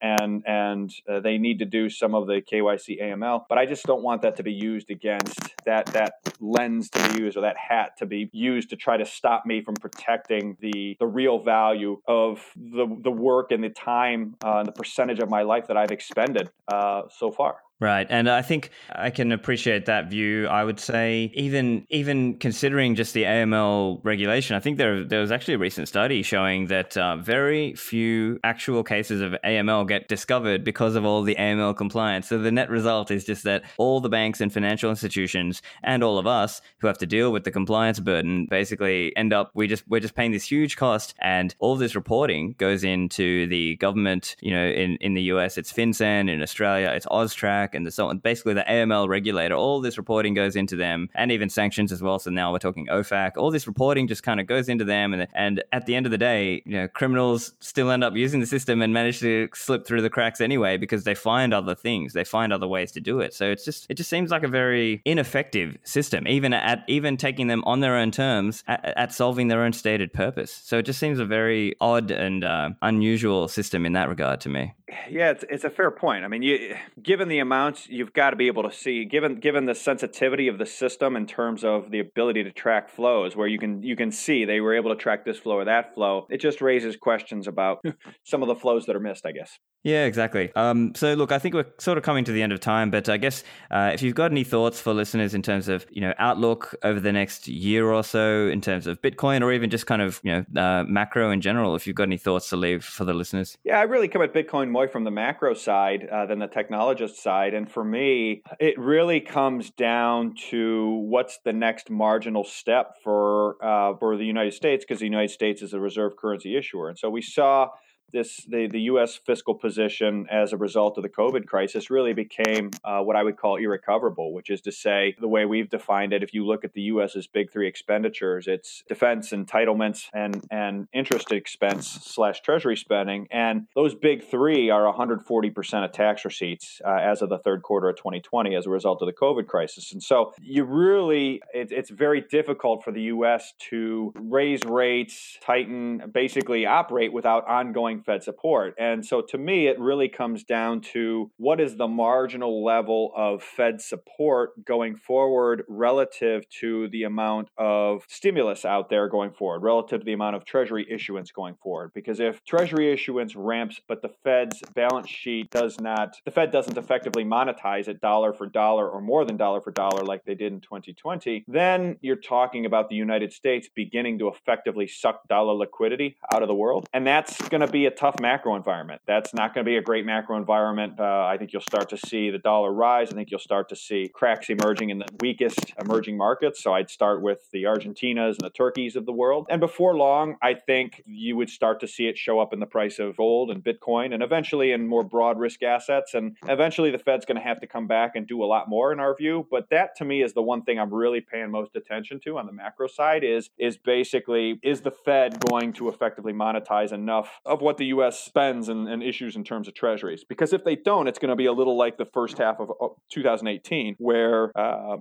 they need to do some of the KYC AML, but I just don't want that to be used against that lens to be used or that hat to be used to try to stop me from protecting the real value of the work and the time. The percentage of my life that I've expended so far. Right. And I think I can appreciate that view. I would say even considering just the AML regulation, I think there was actually a recent study showing that very few actual cases of AML get discovered because of all the AML compliance. So the net result is just that all the banks and financial institutions and all of us who have to deal with the compliance burden basically end up, we're just paying this huge cost, and all this reporting goes into the government, in the US, it's FinCEN, in Australia, it's AUSTRAC, and so on. Basically, the AML regulator, all this reporting goes into them, and even sanctions as well. So now we're talking OFAC. All this reporting just kind of goes into them, and at the end of the day, criminals still end up using the system and manage to slip through the cracks anyway because they find other things, they find other ways to do it. So it just seems like a very ineffective system, even taking them on their own terms at solving their own stated purpose. So it just seems a very odd and unusual system in that regard to me. Yeah, it's a fair point. I mean, given the amounts, you've got to be able to see, given the sensitivity of the system in terms of the ability to track flows, where you can see they were able to track this flow or that flow. It just raises questions about some of the flows that are missed, I guess. Yeah, exactly. So look, I think we're sort of coming to the end of time, but I guess if you've got any thoughts for listeners in terms of, outlook over the next year or so in terms of Bitcoin, or even just kind of, macro in general, if you've got any thoughts to leave for the listeners. Yeah, I really come at Bitcoin more from the macro side than the technologist side. And for me, it really comes down to what's the next marginal step for the United States, because the United States is a reserve currency issuer. And so we saw the U.S. fiscal position as a result of the COVID crisis really became what I would call irrecoverable, which is to say, the way we've defined it, if you look at the U.S.'s big three expenditures, it's defense, entitlements, and interest expense / treasury spending. And those big three are 140% of tax receipts as of the third quarter of 2020 as a result of the COVID crisis. And so it's very difficult for the U.S. to raise rates, tighten, basically operate without ongoing Fed support. And so to me, it really comes down to what is the marginal level of Fed support going forward relative to the amount of stimulus out there going forward, relative to the amount of Treasury issuance going forward. Because if Treasury issuance ramps, but the Fed's balance sheet the Fed doesn't effectively monetize it dollar for dollar or more than dollar for dollar like they did in 2020, then you're talking about the United States beginning to effectively suck dollar liquidity out of the world. And that's going to be a tough macro environment. That's not going to be a great macro environment. I think you'll start to see the dollar rise. I think you'll start to see cracks emerging in the weakest emerging markets. So I'd start with the Argentinas and the Turkeys of the world. And before long, I think you would start to see it show up in the price of gold and Bitcoin, and eventually in more broad risk assets. And eventually the Fed's going to have to come back and do a lot more in our view. But that to me is the one thing I'm really paying most attention to on the macro side is basically, is the Fed going to effectively monetize enough of what the U.S. spends and issues in terms of treasuries? Because if they don't, it's going to be a little like the first half of 2018, where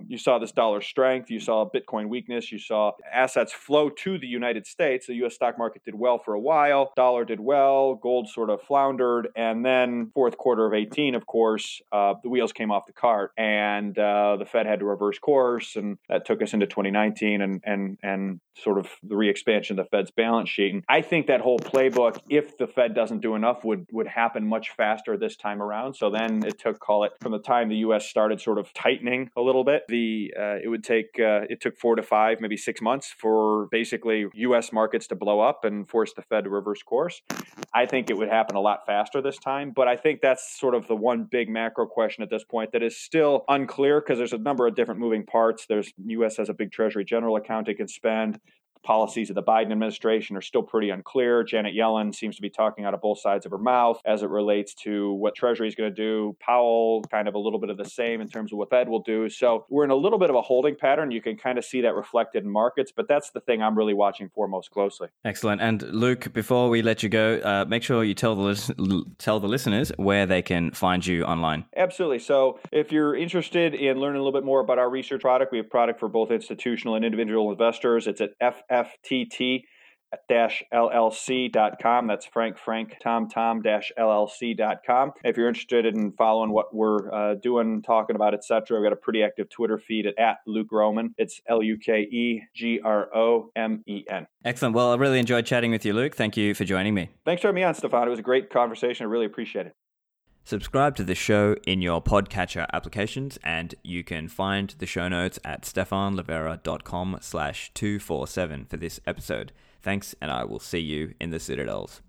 you saw this dollar strength, you saw Bitcoin weakness, you saw assets flow to the United States. The U.S. stock market did well for a while, dollar did well, gold sort of floundered, and then fourth quarter of 18, of course, the wheels came off the cart, and the Fed had to reverse course, and that took us into 2019 and sort of the re-expansion of the Fed's balance sheet. And I think that whole playbook, if the Fed doesn't do enough, would happen much faster this time around. So then it took, call it, from the time the U.S. started sort of tightening a little bit, it took 4 to 5, maybe 6 months for basically U.S. markets to blow up and force the Fed to reverse course. I think it would happen a lot faster this time, but I think that's sort of the one big macro question at this point that is still unclear because there's a number of different moving parts. There's U.S. has a big Treasury General account it can spend. Policies of the Biden administration are still pretty unclear. Janet Yellen seems to be talking out of both sides of her mouth as it relates to what Treasury is going to do. Powell, kind of a little bit of the same in terms of what Fed will do. So we're in a little bit of a holding pattern. You can kind of see that reflected in markets, but that's the thing I'm really watching for most closely. Excellent. And Luke, before we let you go, make sure you tell the listeners where they can find you online. Absolutely. So if you're interested in learning a little bit more about our research product, we have product for both institutional and individual investors. It's at FFTT-LLC.com. That's FrankTomTom-LLC.com. If you're interested in following what we're doing, talking about, etc., we've got a pretty active Twitter feed at Luke Groman. It's LukeGromen. Excellent. Well, I really enjoyed chatting with you, Luke. Thank you for joining me. Thanks for having me on, Stefan. It was a great conversation. I really appreciate it. Subscribe to the show in your podcatcher applications, and you can find the show notes at stefanlavera.com/247 for this episode. Thanks, and I will see you in the Citadels.